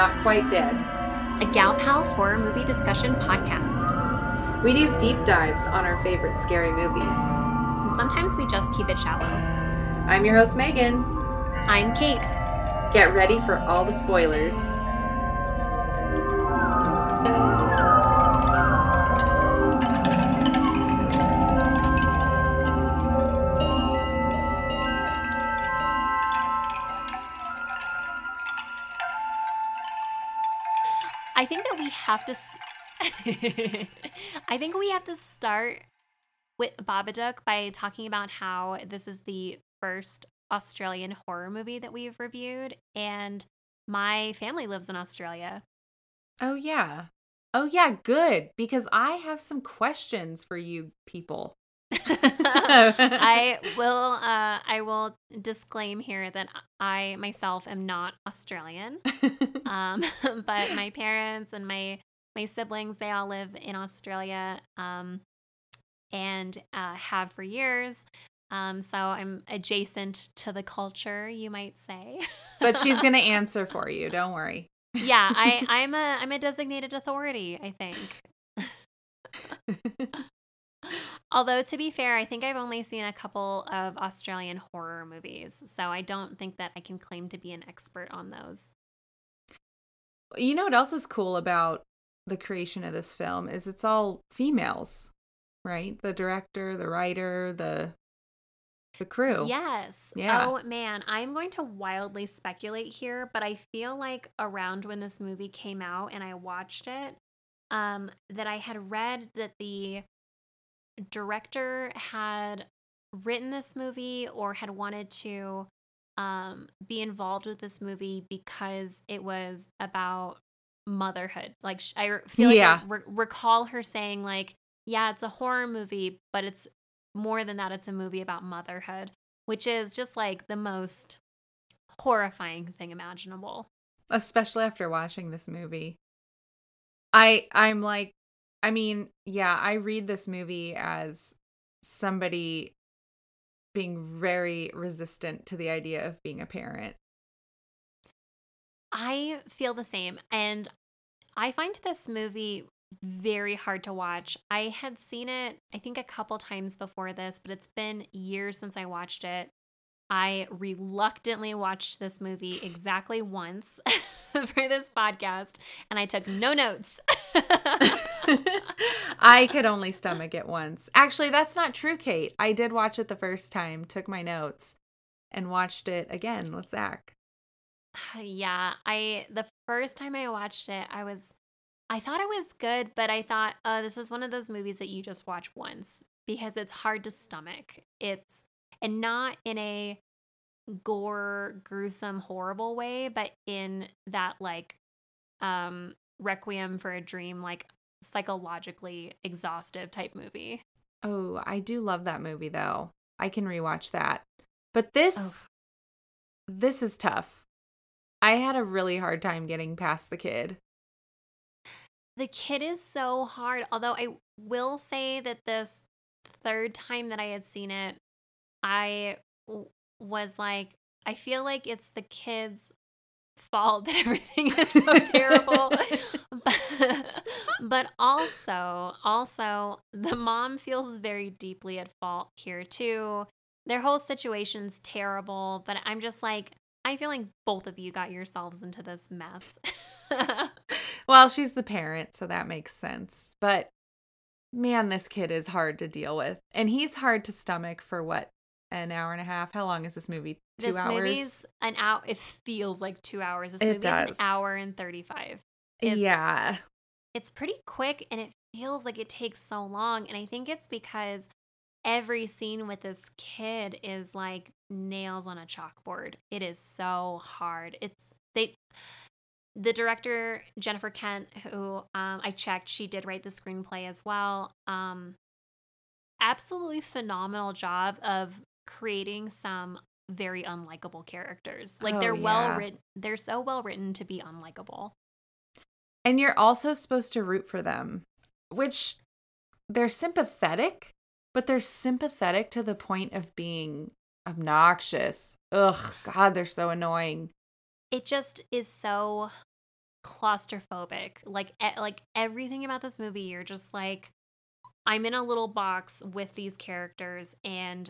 Not Quite Dead, a Gal Pal horror movie discussion podcast. We do deep dives on our favorite scary movies. And sometimes we just keep it shallow. I'm your host, Megan. I'm Kate. Get ready for all the spoilers. I think we have to start with Babadook by talking about how this is the first Australian horror movie that we've reviewed, and my family lives in Australia. Oh yeah, good, because I have some questions for you people. I will disclaim here that I myself am not Australian, but my parents and my siblings, they all live in Australia, and have for years. So I'm adjacent to the culture, you might say. But she's gonna answer for you. Don't worry. Yeah, I'm a designated authority, I think. Although, to be fair, I think I've only seen a couple of Australian horror movies, so I don't think that I can claim to be an expert on those. You know what else is cool about the creation of this film is it's all females, right? The director, the writer, the crew. Yes. Yeah. Oh, man. I'm going to wildly speculate here, but I feel like around when this movie came out and I watched it, that I had read that the director had written this movie or had wanted to be involved with this movie because it was about motherhood. Like, I feel like I recall her saying, like, yeah, it's a horror movie, but it's more than that. It's a movie about motherhood, which is just like the most horrifying thing imaginable. Especially after watching this movie. I'm like, I mean, yeah, I read this movie as somebody being very resistant to the idea of being a parent. I feel the same. And I find this movie very hard to watch. I had seen it, I think, a couple times before this, but it's been years since I watched it. I reluctantly watched this movie exactly once for this podcast, and I took no notes. I could only stomach it once. Actually, that's not true, Kate. I did watch it the first time, took my notes, and watched it again with Zach. Yeah, the first time I watched it, I thought it was good, but I thought, oh, this is one of those movies that you just watch once because it's hard to stomach. And not in a gore, gruesome, horrible way, but in that, like, Requiem for a Dream, like, psychologically exhaustive type movie. Oh, I do love that movie, though. I can rewatch that. But this is tough. I had a really hard time getting past the kid. The kid is so hard, although I will say that this third time that I had seen it, I was like, I feel like it's the kid's fault that everything is so terrible. But also, the mom feels very deeply at fault here, too. Their whole situation's terrible, but I'm just like, I feel like both of you got yourselves into this mess. Well, she's the parent, so that makes sense. But, man, this kid is hard to deal with. And he's hard to stomach for what? An hour and a half. How long is this movie? 2 hours? This movie's an hour. It feels like 2 hours. This movie's an hour and 35. Yeah. It's pretty quick, and it feels like it takes so long. And I think it's because every scene with this kid is like nails on a chalkboard. It is so hard. The director, Jennifer Kent, who I checked, she did write the screenplay as well. Absolutely phenomenal job of creating some very unlikable characters. Like, they're well written. They're so well written to be unlikable. And you're also supposed to root for them, which they're sympathetic, but they're sympathetic to the point of being obnoxious. Ugh, God, they're so annoying. It just is so claustrophobic. Like everything about this movie, you're just like, I'm in a little box with these characters and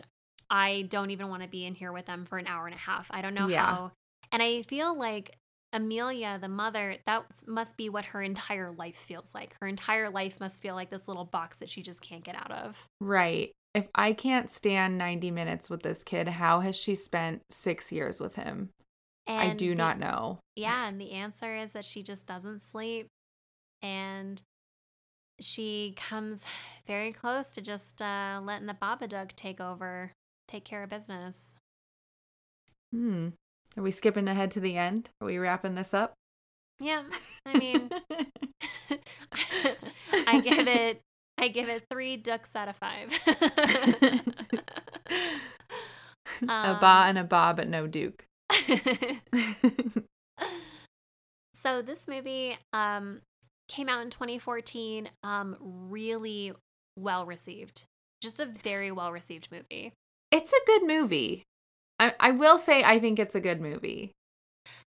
I don't even want to be in here with them for an hour and a half. I don't know how. And I feel like Amelia, the mother, that must be what her entire life feels like. Her entire life must feel like this little box that she just can't get out of. Right. If I can't stand 90 minutes with this kid, how has she spent 6 years with him? And I do not know. Yeah, and the answer is that she just doesn't sleep. And she comes very close to just letting the Babadook take care of business. Are we skipping ahead to the end? Are we wrapping this up? Yeah, I mean, I give it 3 dukes out of 5. A ba and a ba, but no duke. So this movie came out in 2014. Really well received. Just a very well received movie. It's a good movie. I will say I think it's a good movie.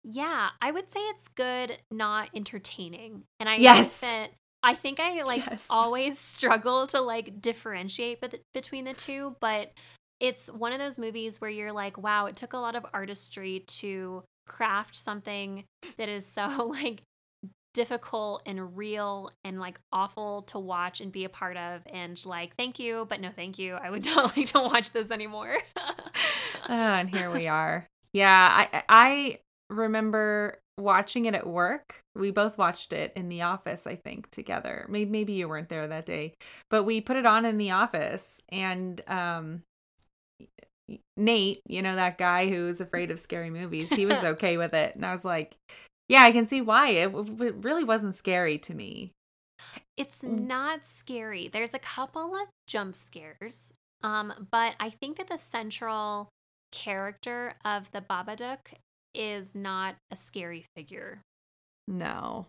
Yeah, I would say it's good, not entertaining. And I think I always struggle to like differentiate between the two, but it's one of those movies where you're like, wow, it took a lot of artistry to craft something that is so like difficult and real and like awful to watch and be a part of, and like, thank you, but no thank you. I would not like to watch this anymore. And here we are. Yeah, I remember watching it at work. We both watched it in the office, I think, together. Maybe you weren't there that day, but we put it on in the office. And Nate, you know, that guy who's afraid of scary movies, he was okay with it. And I was like, yeah, I can see why. It really wasn't scary to me. It's not scary. There's a couple of jump scares, but I think that the central character of the Babadook is not a scary figure. No,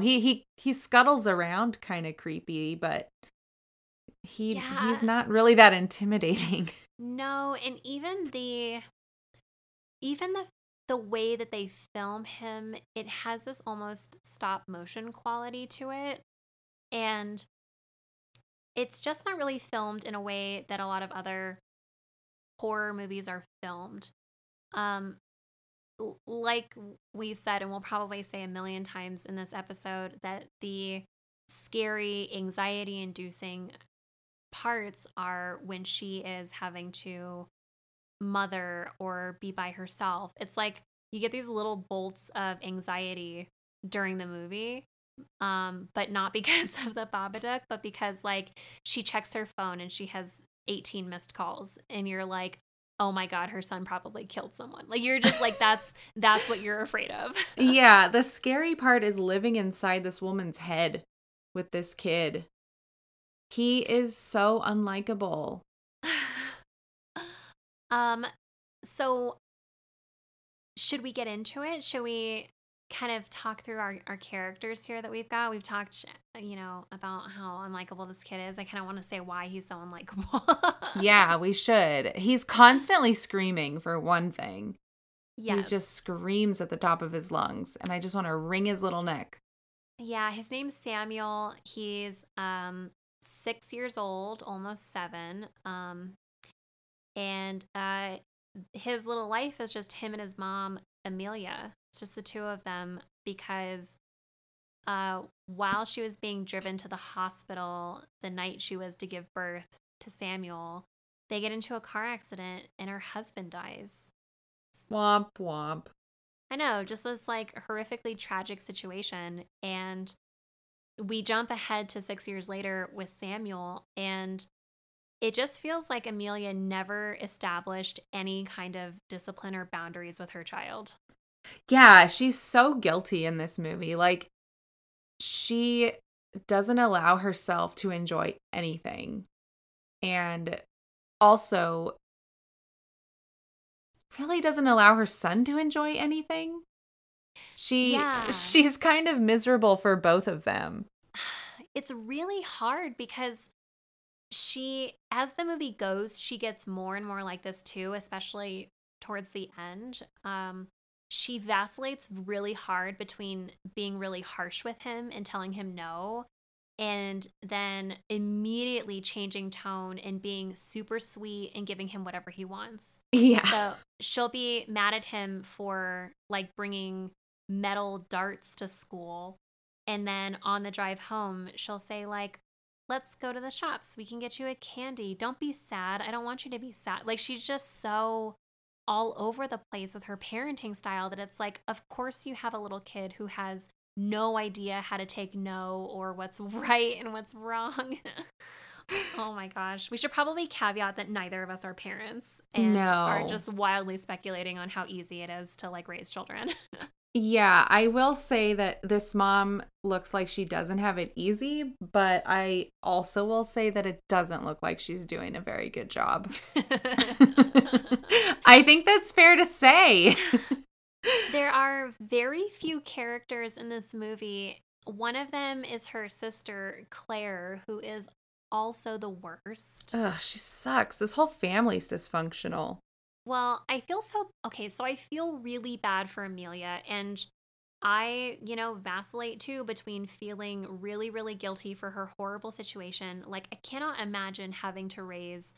he scuttles around kind of creepy, but he's not really that intimidating. No, and even the way that they film him, it has this almost stop motion quality to it, and it's just not really filmed in a way that a lot of other horror movies are filmed. Like we've said, and we'll probably say a million times in this episode, that the scary, anxiety-inducing parts are when she is having to mother or be by herself. It's like you get these little bolts of anxiety during the movie, but not because of the Babadook, but because like she checks her phone and she has 18 missed calls, and you're like, oh my God, her son probably killed someone. Like, you're just like, that's what you're afraid of. Yeah. The scary part is living inside this woman's head with this kid. He is so unlikable. So should we get into it? Should we kind of talk through our characters here that we've got? We've talked, you know, about how unlikable this kid is. I kind of want to say why he's so unlikable. Yeah, we should. He's constantly screaming, for one thing. Yes. He just screams at the top of his lungs, and I just want to wring his little neck. Yeah, his name's Samuel. He's 6 years old, almost 7. And his little life is just him and his mom, Amelia. It's just the two of them, because while she was being driven to the hospital the night she was to give birth to Samuel, they get into a car accident and her husband dies. Womp womp. I know, just this like horrifically tragic situation. And we jump ahead to 6 years later with Samuel, and it just feels like Amelia never established any kind of discipline or boundaries with her child. Yeah, she's so guilty in this movie. Like, she doesn't allow herself to enjoy anything. And also really doesn't allow her son to enjoy anything. She's kind of miserable for both of them. It's really hard because she, as the movie goes, she gets more and more like this too, especially towards the end. she vacillates really hard between being really harsh with him and telling him no, and then immediately changing tone and being super sweet and giving him whatever he wants. Yeah. So she'll be mad at him for like bringing metal darts to school. And then on the drive home, she'll say like, let's go to the shops. We can get you a candy. Don't be sad. I don't want you to be sad. Like, she's just so all over the place with her parenting style that it's like, of course you have a little kid who has no idea how to take no or what's right and what's wrong. Oh my gosh. We should probably caveat that neither of us are parents and are just wildly speculating on how easy it is to like raise children. Yeah, I will say that this mom looks like she doesn't have it easy, but I also will say that it doesn't look like she's doing a very good job. I think that's fair to say. There are very few characters in this movie. One of them is her sister, Claire, who is also the worst. Ugh, she sucks. This whole family's dysfunctional. Well, I feel so, okay, so I feel really bad for Amelia, and I, you know, vacillate too between feeling really, really guilty for her horrible situation. Like, I cannot imagine having to raise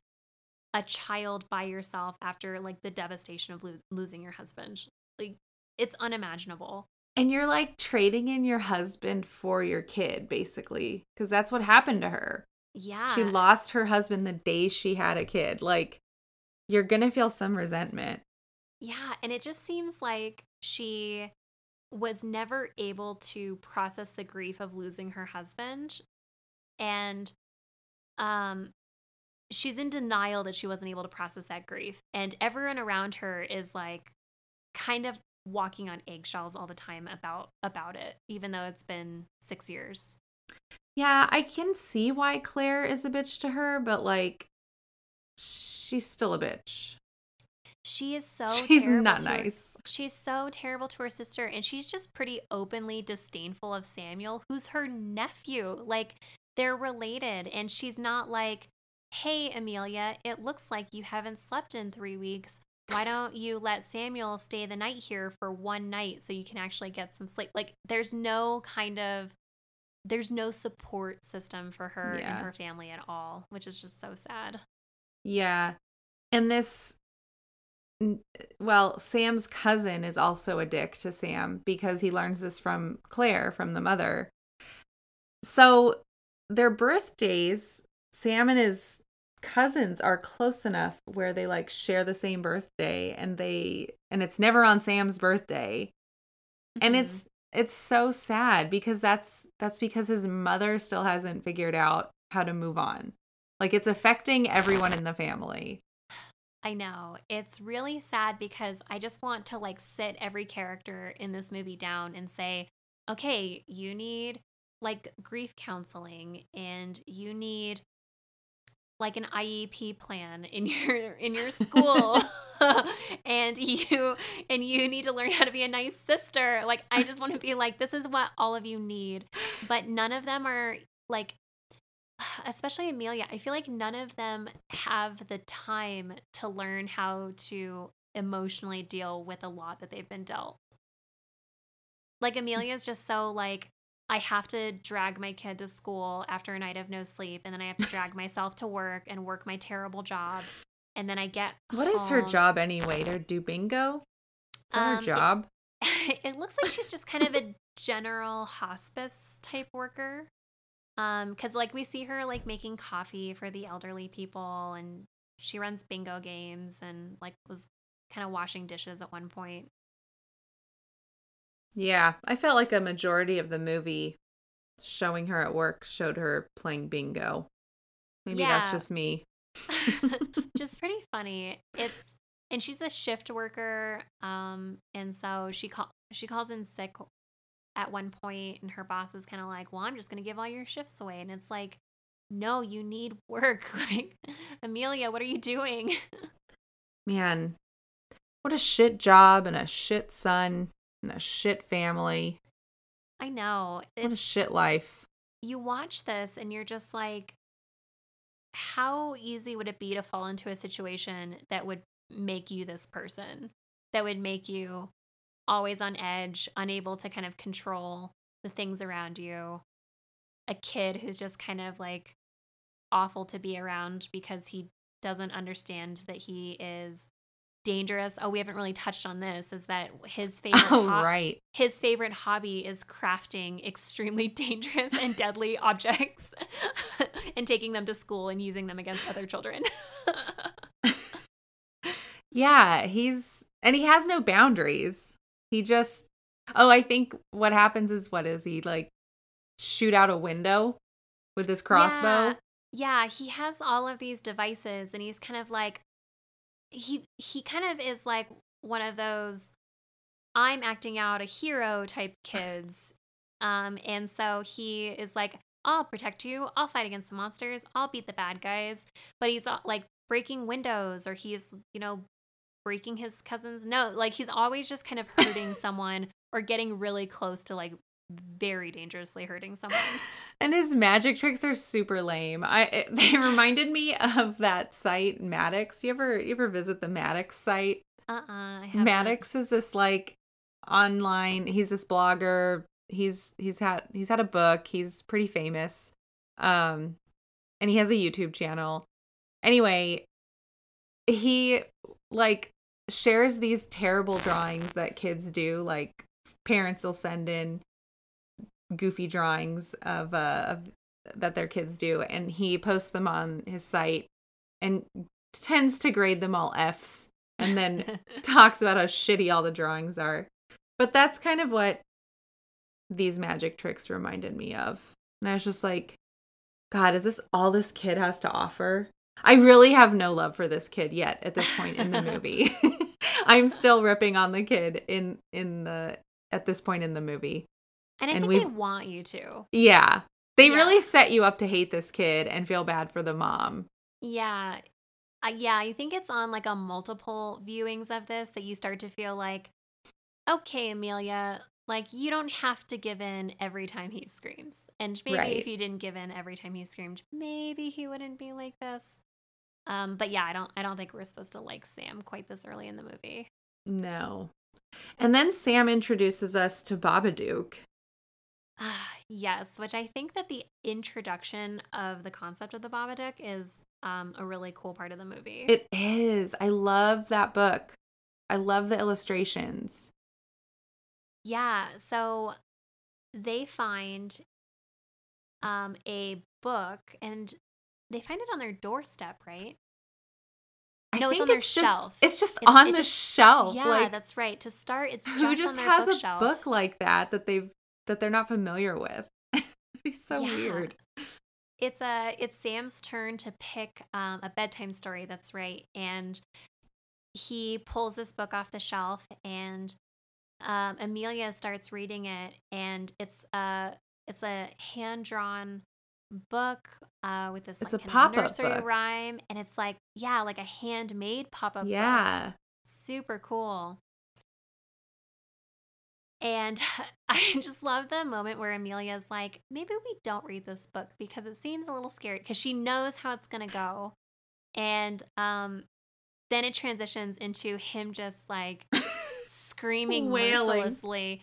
a child by yourself after, like, the devastation of losing your husband. Like, it's unimaginable. And you're, like, trading in your husband for your kid, basically, because that's what happened to her. Yeah. She lost her husband the day she had a kid, like. You're going to feel some resentment. Yeah, and it just seems like she was never able to process the grief of losing her husband. And she's in denial that she wasn't able to process that grief. And everyone around her is like kind of walking on eggshells all the time about it, even though it's been 6 years. Yeah, I can see why Claire is a bitch to her, but like, she's still a bitch. She is so terrible. She's not nice. She's so terrible to her sister, and she's just pretty openly disdainful of Samuel, who's her nephew. Like, they're related, and she's not like, hey, Amelia, it looks like you haven't slept in 3 weeks. Why don't you let Samuel stay the night here for one night so you can actually get some sleep? Like, there's no support system for her and her family at all, which is just so sad. Yeah. And this, well, Sam's cousin is also a dick to Sam because he learns this from Claire, from the mother. So their birthdays, Sam and his cousins are close enough where they like share the same birthday and it's never on Sam's birthday. Mm-hmm. And it's so sad because that's because his mother still hasn't figured out how to move on. Like, it's affecting everyone in the family. I know. It's really sad because I just want to, like, sit every character in this movie down and say, okay, you need, like, grief counseling and you need, like, an IEP plan in your school and you need to learn how to be a nice sister. Like, I just want to be like, this is what all of you need. But none of them are, like, especially Amelia, I feel like none of them have the time to learn how to emotionally deal with a lot that they've been dealt. Like, Amelia's just so like, I have to drag my kid to school after a night of no sleep, and then I have to drag myself to work and work my terrible job, and then I get home. Is her job anyway? To do bingo? Is that her job? It looks like she's just kind of a general hospice type worker. 'Cause like we see her like making coffee for the elderly people, and she runs bingo games and like was kind of washing dishes at one point. Yeah. I felt like a majority of the movie showing her at work showed her playing bingo. Maybe that's just me. Just pretty funny. And she's a shift worker. And so she calls in sick at one point, and her boss is kind of like, well, I'm just going to give all your shifts away. And it's like, no, you need work. Like, Amelia, what are you doing? Man, what a shit job and a shit son and a shit family. I know. What a shit life. You watch this and you're just like, how easy would it be to fall into a situation that would make you this person? That would make you always on edge, unable to kind of control the things around you. A kid who's just kind of like awful to be around because he doesn't understand that he is dangerous. Oh, we haven't really touched on this, is that his favorite hobby is crafting extremely dangerous and deadly objects and taking them to school and using them against other children. Yeah, he has no boundaries. He just, I think what happens is, what is he, like, shoot out a window with his crossbow? Yeah, he has all of these devices, and he's kind of like, he kind of is like one of those I'm acting out a hero type kids. And so he is like, I'll protect you. I'll fight against the monsters. I'll beat the bad guys. But he's like breaking windows, or he's, breaking his cousin's nose. Like, he's always just kind of hurting someone or getting really close to, like, very dangerously hurting someone. And his magic tricks are super lame. They reminded me of that site, Maddox. You ever visit the Maddox site? I haven't. Maddox is this, like, online, he's this blogger. He's had a book. He's pretty famous. And he has a YouTube channel. Anyway, he, like, shares these terrible drawings that kids do. Like, parents will send in goofy drawings of that their kids do, and he posts them on his site and tends to grade them all F's, and then talks about how shitty all the drawings are. But that's kind of what these magic tricks reminded me of. And I was just like, God, is this all this kid has to offer? I really have no love for this kid yet at this point in the movie. I'm still ripping on the kid at this point in the movie. And I think they want you to. Yeah. They really set you up to hate this kid and feel bad for the mom. Yeah. Yeah, I think it's on, like, a multiple viewings of this that you start to feel like, okay, Amelia, like, you don't have to give in every time he screams. And maybe if you didn't give in every time he screamed, maybe he wouldn't be like this. But yeah, I don't think we're supposed to like Sam quite this early in the movie. No. And then Sam introduces us to Babadook. Yes, which I think that the introduction of the concept of the Babadook is a really cool part of the movie. It is. I love that book. I love the illustrations. Yeah, so they find a book, and they find it on their doorstep, right? No, it's on their shelf. It's just on the shelf. Yeah, like, that's right. To start, it's just on their bookshelf. Who just has a book like that that they're not familiar with? It'd be so weird. It's Sam's turn to pick a bedtime story. That's right. And he pulls this book off the shelf, and Amelia starts reading it, and it's a hand-drawn book with this, like, kind of nursery rhyme, and it's like, yeah, like a handmade pop-up book. Yeah. Super cool. And I just love the moment where Amelia's like, maybe we don't read this book because it seems a little scary, because she knows how it's going to go. And then it transitions into him just, like, screaming mercilessly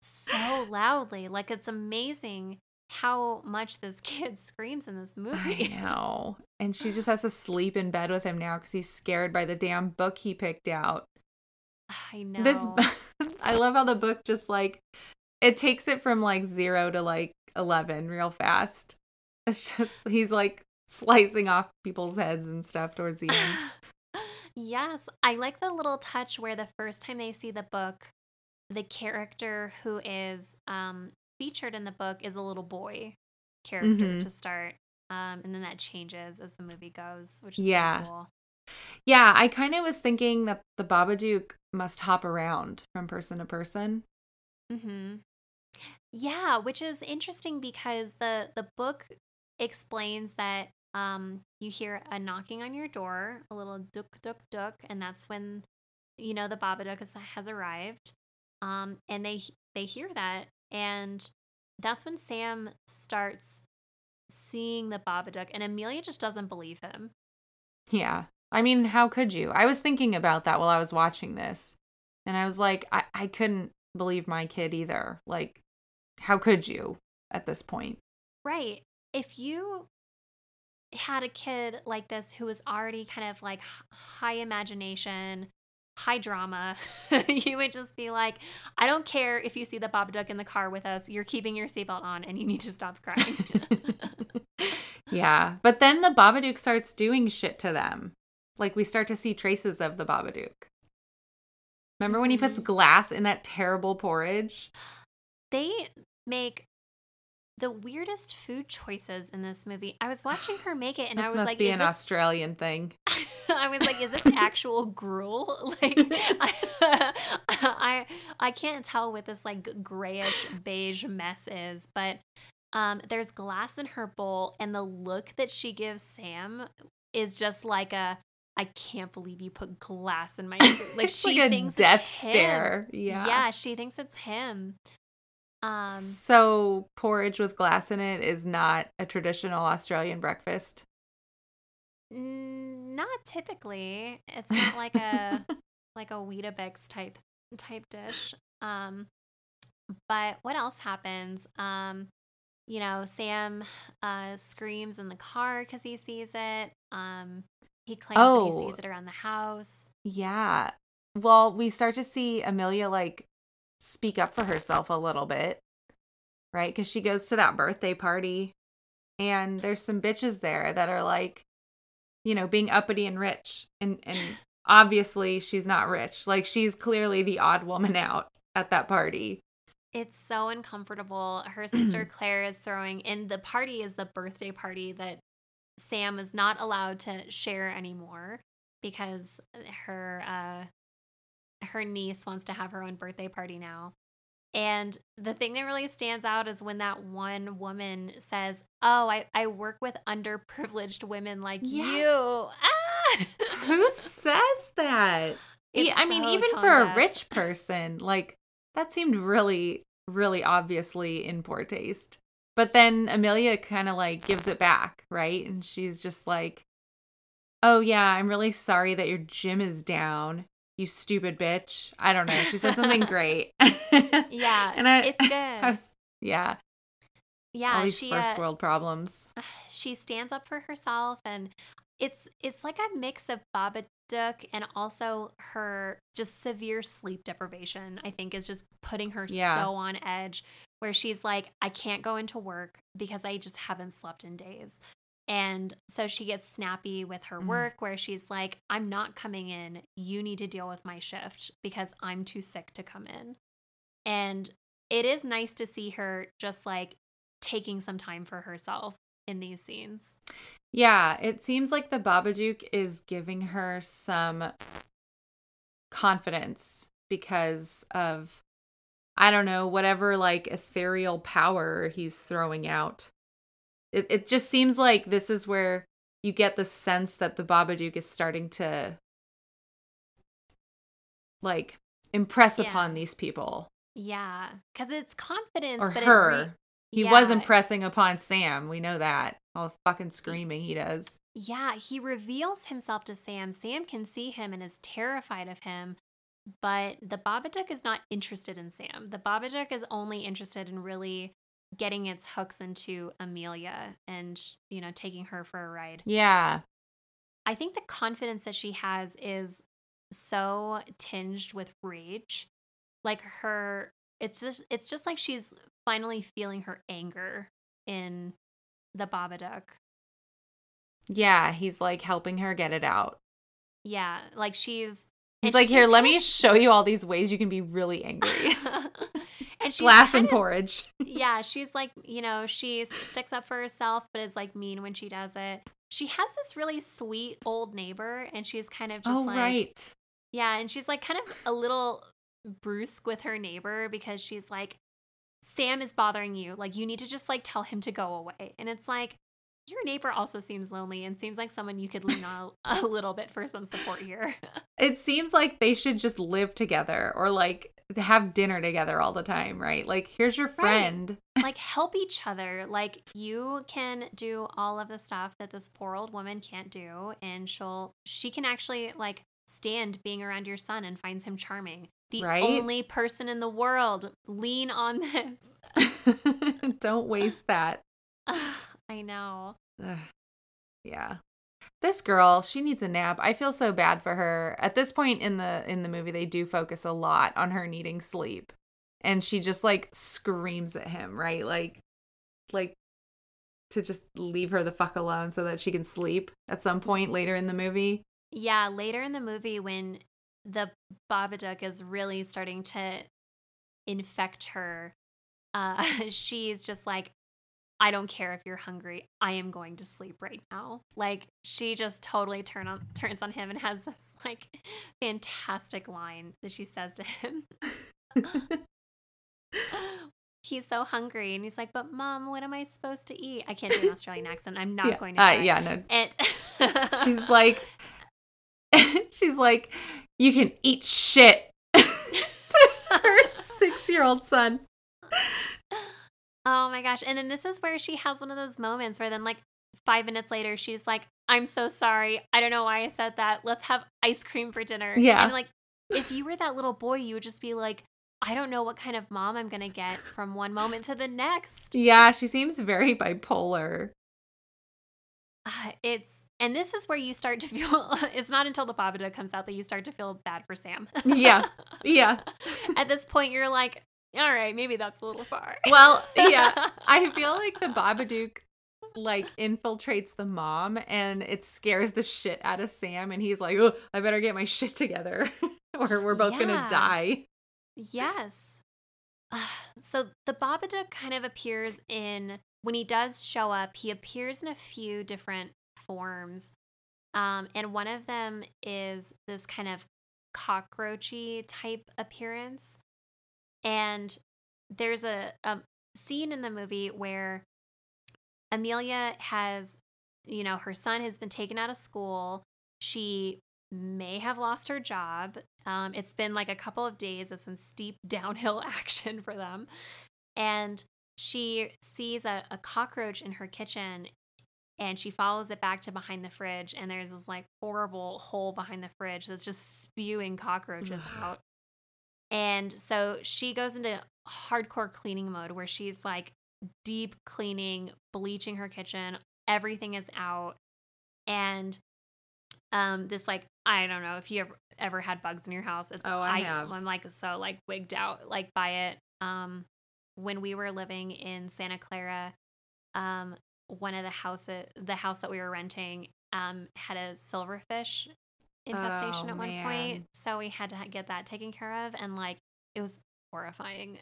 so loudly. Like, it's amazing how much this kid screams in this movie. I know. And she just has to sleep in bed with him now because he's scared by the damn book he picked out. I know. I love how the book just, like, it takes it from, like, 0 to, like, 11 real fast. It's just, he's, like, slicing off people's heads and stuff towards the end. Yes. I like the little touch where the first time they see the book, the character who is featured in the book is a little boy character to start. And then that changes as the movie goes, which is pretty cool. Yeah, I kind of was thinking that the Babadook must hop around from person to person. Mm-hmm. Yeah, which is interesting because the book explains that you hear a knocking on your door, a little duk duk duk, and that's when the Babadook has arrived. And they hear that, and that's when Sam starts seeing the Babadook, and Amelia just doesn't believe him. Yeah. I mean, how could you? I was thinking about that while I was watching this. And I was like, I couldn't believe my kid either. Like, how could you at this point? Right. If you had a kid like this who was already kind of like high imagination, high drama, you would just be like, I don't care if you see the Babadook in the car with us. You're keeping your seatbelt on and you need to stop crying. Yeah. But then the Babadook starts doing shit to them. Like, we start to see traces of the Babadook. Remember when he puts glass in that terrible porridge? They make the weirdest food choices in this movie. I was watching her make it, and I was like, "This must be an Australian thing." I was like, "Is this actual gruel?" Like, I can't tell what this like grayish beige mess is, but there's glass in her bowl, and the look that she gives Sam is just like a, I can't believe you put glass in my food. Like, she like thinks death it's stare. Him. Yeah. Yeah, she thinks it's him. So porridge with glass in it is not a traditional Australian breakfast? Not typically. It's not like a like a Weetabix type dish. But what else happens? You know, Sam screams in the car cuz he sees it. He claims that he sees it around the house. Yeah. Well, we start to see Amelia, like, speak up for herself a little bit, right? Because she goes to that birthday party, and there's some bitches there that are, like, you know, being uppity and rich. And obviously she's not rich. Like, she's clearly the odd woman out at that party. It's so uncomfortable. Her sister Claire is throwing – and the party is the birthday party that – Sam is not allowed to share anymore because her niece wants to have her own birthday party now. And the thing that really stands out is when that one woman says, "Oh, I work with underprivileged women like you." Ah! Who says that? Even for a rich person, like, that seemed really, really obviously in poor taste. But then Amelia kind of, like, gives it back, right? And she's just like, "Oh, yeah, I'm really sorry that your gym is down, you stupid bitch." I don't know. She says something great. Yeah, and it's good. Yeah. All these first world problems. She stands up for herself, and it's like a mix of Babadook and also her just severe sleep deprivation, I think, is just putting her so on edge. Where she's like, "I can't go into work because I just haven't slept in days." And so she gets snappy with her work, where she's like, "I'm not coming in. You need to deal with my shift because I'm too sick to come in." And it is nice to see her just like taking some time for herself in these scenes. Yeah, it seems like the Babadook is giving her some confidence because of, I don't know, whatever, like, ethereal power he's throwing out. It just seems like this is where you get the sense that the Babadook is starting to, like, impress upon these people. Yeah, because it's confidence. Or but her. He was impressing upon Sam. We know that. All the fucking screaming he does. Yeah, he reveals himself to Sam. Sam can see him and is terrified of him. But the Babadook is not interested in Sam. The Babadook is only interested in really getting its hooks into Amelia and, you know, taking her for a ride. Yeah. I think the confidence that she has is so tinged with rage. Like, her, it's just like she's finally feeling her anger in the Babadook. Yeah, he's like helping her get it out. Yeah, like she's... He's like, "Here, let me show you all these ways you can be really angry." And glass and porridge. Yeah, she's like, you know, she sticks up for herself, but is like mean when she does it. She has this really sweet old neighbor, and she's kind of just like, right. Yeah, and she's like kind of a little brusque with her neighbor because she's like, "Sam is bothering you. Like, you need to just like tell him to go away." And it's like, your neighbor also seems lonely and seems like someone you could lean on a little bit for some support here. It seems like they should just live together or like have dinner together all the time, right? Like, here's your friend. Right. Like, help each other. Like, you can do all of the stuff that this poor old woman can't do, and she can actually like stand being around your son and finds him charming. the only person in the world. Lean on this. Don't waste that. I know. Yeah. This girl, she needs a nap. I feel so bad for her. At this point in the movie, they do focus a lot on her needing sleep. And she just, like, screams at him, right? Like to just leave her the fuck alone so that she can sleep at some point later in the movie. Yeah, later in the movie when the Babadook is really starting to infect her, she's just like, I don't care if you're hungry. I am going to sleep right now. Like, she just totally turns on him and has this, like, fantastic line that she says to him. He's so hungry, and he's like, but Mom, what am I supposed to eat? I can't do an Australian accent. I'm not going to try. Yeah, no. She's like, you can eat shit to her 6-year-old son. Oh my gosh. And then this is where she has one of those moments where then, like, 5 minutes later, she's like, I'm so sorry. I don't know why I said that. Let's have ice cream for dinner. Yeah. And, like, if you were that little boy, you would just be like, I don't know what kind of mom I'm going to get from one moment to the next. Yeah. She seems very bipolar. And this is where you start to feel, it's not until the Babadook comes out that you start to feel bad for Sam. Yeah. Yeah. At this point, you're like, all right, maybe that's a little far. Well, yeah, I feel like the Babadook, like, infiltrates the mom, and it scares the shit out of Sam, and he's like, oh, I better get my shit together or we're both going to die. Yes. So the Babadook kind of appears in, when he does show up, he appears in a few different forms. And one of them is this kind of cockroachy type appearance. And there's a scene in the movie where Amelia has, you know, her son has been taken out of school. She may have lost her job. It's been like a couple of days of some steep downhill action for them. And she sees a cockroach in her kitchen, and she follows it back to behind the fridge. And there's this, like, horrible hole behind the fridge that's just spewing cockroaches out. And so she goes into hardcore cleaning mode where she's, like, deep cleaning, bleaching her kitchen. Everything is out. And this, like, I don't know if you ever had bugs in your house. I have. I'm, like, so, like, wigged out, like, by it. When we were living in Santa Clara, one of the house that we were renting had a silverfish infestation at one point, so we had to get that taken care of, and, like, it was horrifying.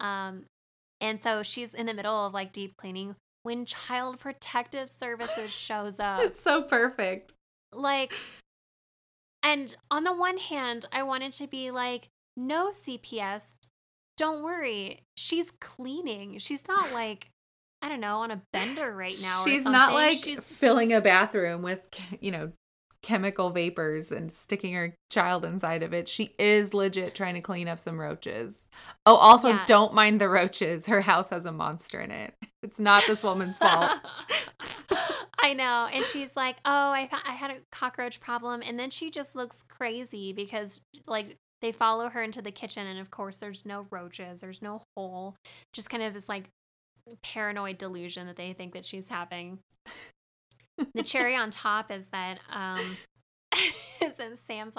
And so she's in the middle of, like, deep cleaning when Child Protective Services shows up. It's so perfect. Like, and on the one hand, I wanted to be like, no, CPS, don't worry, she's cleaning. She's not, like, I don't know, on a bender right now. She's not, like, she's filling a bathroom with, you know, chemical vapors and sticking her child inside of it. She is legit trying to clean up some roaches. Oh, also, Don't mind the roaches. Her house has a monster in it. It's not this woman's fault. I know. And she's like, oh, I had a cockroach problem. And then she just looks crazy because, like, they follow her into the kitchen, and of course there's no roaches, there's no hole, just kind of this, like, paranoid delusion that they think that she's having. The cherry on top is that Sam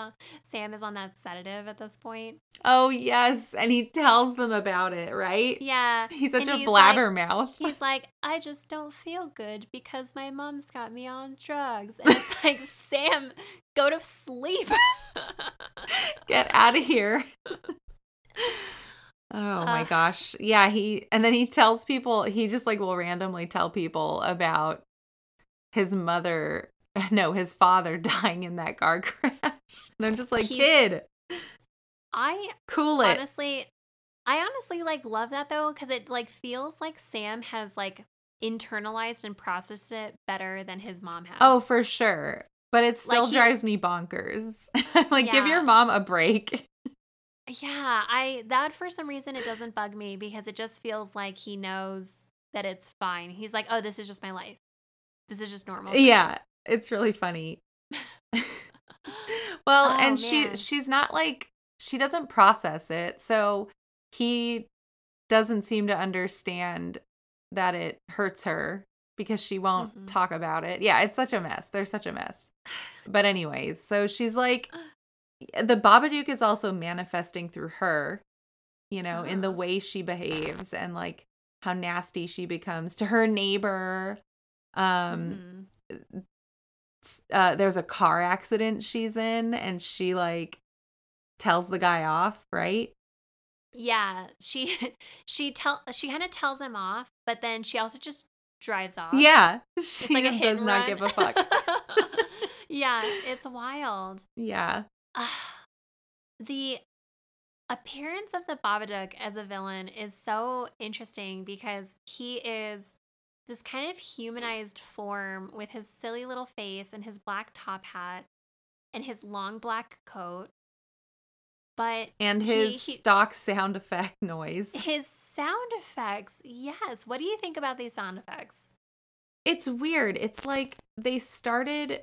is on that sedative at this point. Oh, yes. And he tells them about it, right? Yeah. He's such a blabbermouth. Like, he's like, I just don't feel good because my mom's got me on drugs. And it's like, Sam, go to sleep. Get out of here. Oh my gosh. Yeah. And then he tells people, he just, like, will randomly tell people about his father dying in that car crash. And I'm just like, kid, cool it. I honestly like, love that, though, because it, like, feels like Sam has, like, internalized and processed it better than his mom has. Oh, for sure. But it still drives me bonkers. I'm like, give your mom a break. Yeah, that for some reason it doesn't bug me because it just feels like he knows that it's fine. He's like, oh, this is just my life. This is just normal. Yeah, it's really funny. Well, she's not, like, she doesn't process it. So he doesn't seem to understand that it hurts her because she won't talk about it. Yeah, it's such a mess. They're such a mess. But anyways, so she's like, the Babadook is also manifesting through her, you know, in the way she behaves and like how nasty she becomes to her neighbor. There's a car accident she's in and she like tells the guy off, right? Yeah, she kind of tells him off, but then she also just drives off. Yeah, she like just does not give a fuck. Yeah, it's wild. Yeah. The appearance of the Babadook as a villain is so interesting because he is this kind of humanized form with his silly little face and his black top hat and his long black coat. But and his stock sound effect noise. His sound effects, yes. What do you think about these sound effects? It's weird. It's like they started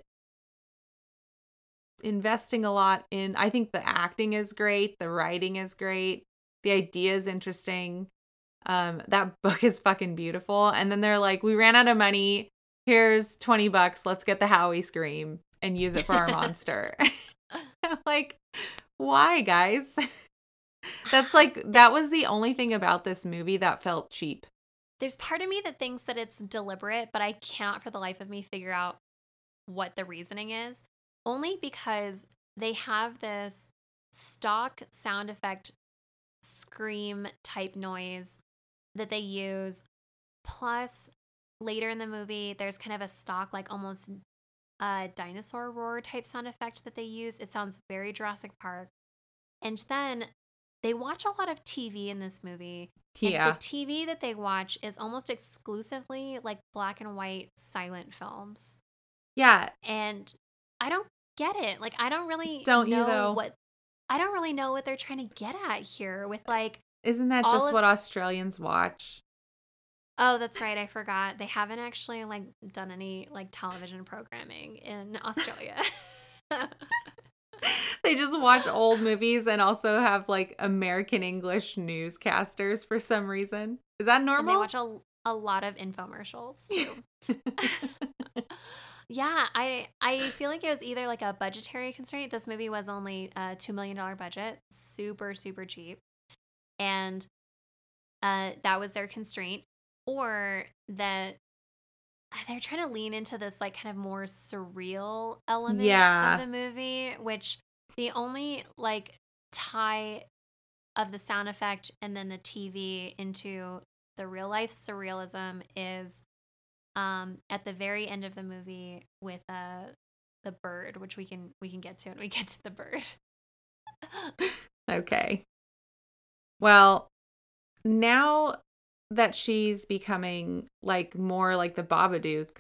investing a lot in, I think the acting is great. The writing is great. The idea is interesting. That book is fucking beautiful. And then they're like, we ran out of money. Here's $20. Let's get the Howie Scream and use it for our monster. I'm like... Why, guys? That's like, that was the only thing about this movie that felt cheap. There's part of me that thinks that it's deliberate, but I cannot for the life of me figure out what the reasoning is. Only because they have this stock sound effect scream type noise that they use. Plus, later in the movie, there's kind of a stock, like almost a dinosaur roar type sound effect that they use. It sounds very Jurassic Park. And then they watch a lot of TV in this movie. Yeah. The TV that they watch is almost exclusively like black and white silent films. Yeah. And I don't get it. Like, I don't really I don't really know what they're trying to get at here with like. Isn't that just what Australians watch? Oh, that's right. I forgot. They haven't actually like done any like television programming in Australia. They just watch old movies and also have like American English newscasters for some reason. Is that normal? And they watch a lot of infomercials too. Yeah, I feel like it was either like a budgetary constraint. This movie was only a $2 million budget. Super, super cheap. And that was their constraint. Or that they're trying to lean into this like kind of more surreal element of the movie, which the only like tie of the sound effect and then the TV into the real life surrealism is at the very end of the movie with the bird, which we can get to when we get to the bird. Okay. Well, now that she's becoming like more like the Babadook,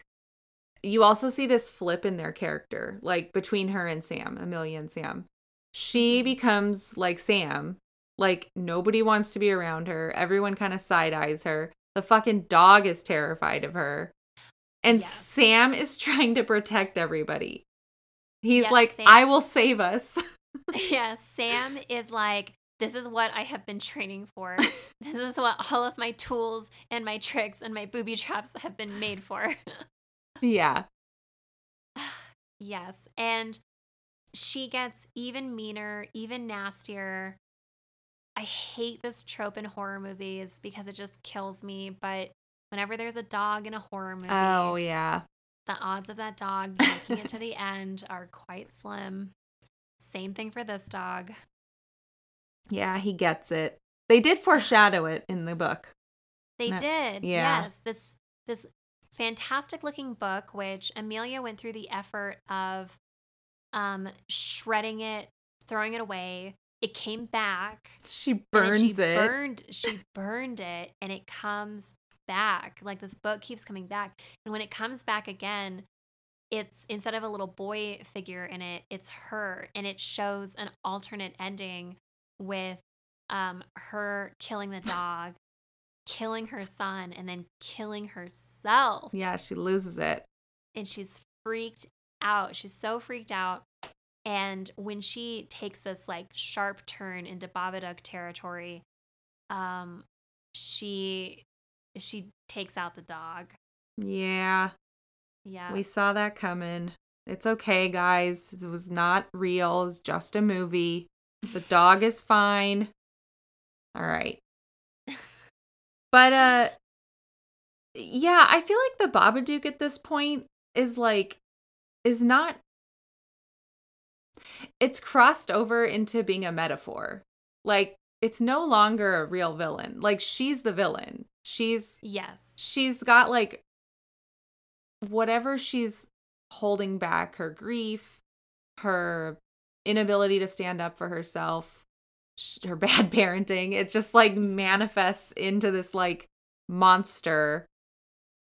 you also see this flip in their character, like between her and Sam, Amelia and Sam. She becomes like Sam, like nobody wants to be around her. Everyone kind of side eyes her. The fucking dog is terrified of her. And Sam is trying to protect everybody. He's like, Sam. I will save us. Yeah, Sam is like, this is what I have been training for. This is what all of my tools and my tricks and my booby traps have been made for. Yeah. Yes. And she gets even meaner, even nastier. I hate this trope in horror movies because it just kills me. But whenever there's a dog in a horror movie. Oh, yeah. The odds of that dog making it to the end are quite slim. Same thing for this dog. Yeah, he gets it. They did foreshadow it in the book. They did. Yeah. Yes. This fantastic looking book, which Amelia went through the effort of shredding it, throwing it away. It came back. She burned it, and it comes back. Like, this book keeps coming back. And when it comes back again, it's instead of a little boy figure in it, it's her, and it shows an alternate ending with her killing the dog, killing her son, and then killing herself. Yeah, she loses it. And she's freaked out. She's so freaked out And when she takes this like sharp turn into Babadook territory, she takes out the dog. Yeah. Yeah. We saw that coming. It's okay, guys. It was not real. It's just a movie. The dog is fine. All right. But, yeah, I feel like the Babadook at this point is not, it's crossed over into being a metaphor. Like, it's no longer a real villain. Like, she's the villain. She's got, like, whatever she's holding back, her grief, her inability to stand up for herself, her bad parenting. It just, like, manifests into this, like, monster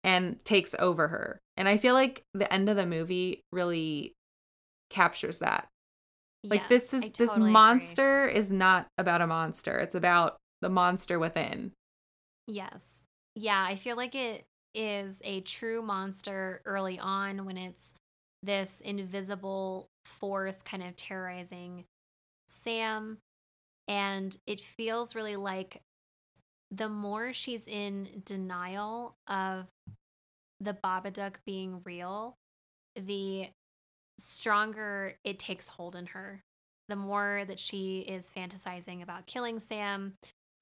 and takes over her. And I feel like the end of the movie really captures that. Like, yes, this monster is not about a monster. It's about the monster within. Yes. Yeah, I feel like it is a true monster early on when it's this invisible force kind of terrorizing Sam. And it feels really like the more she's in denial of the Babadook being real, the stronger it takes hold in her. The more that she is fantasizing about killing Sam,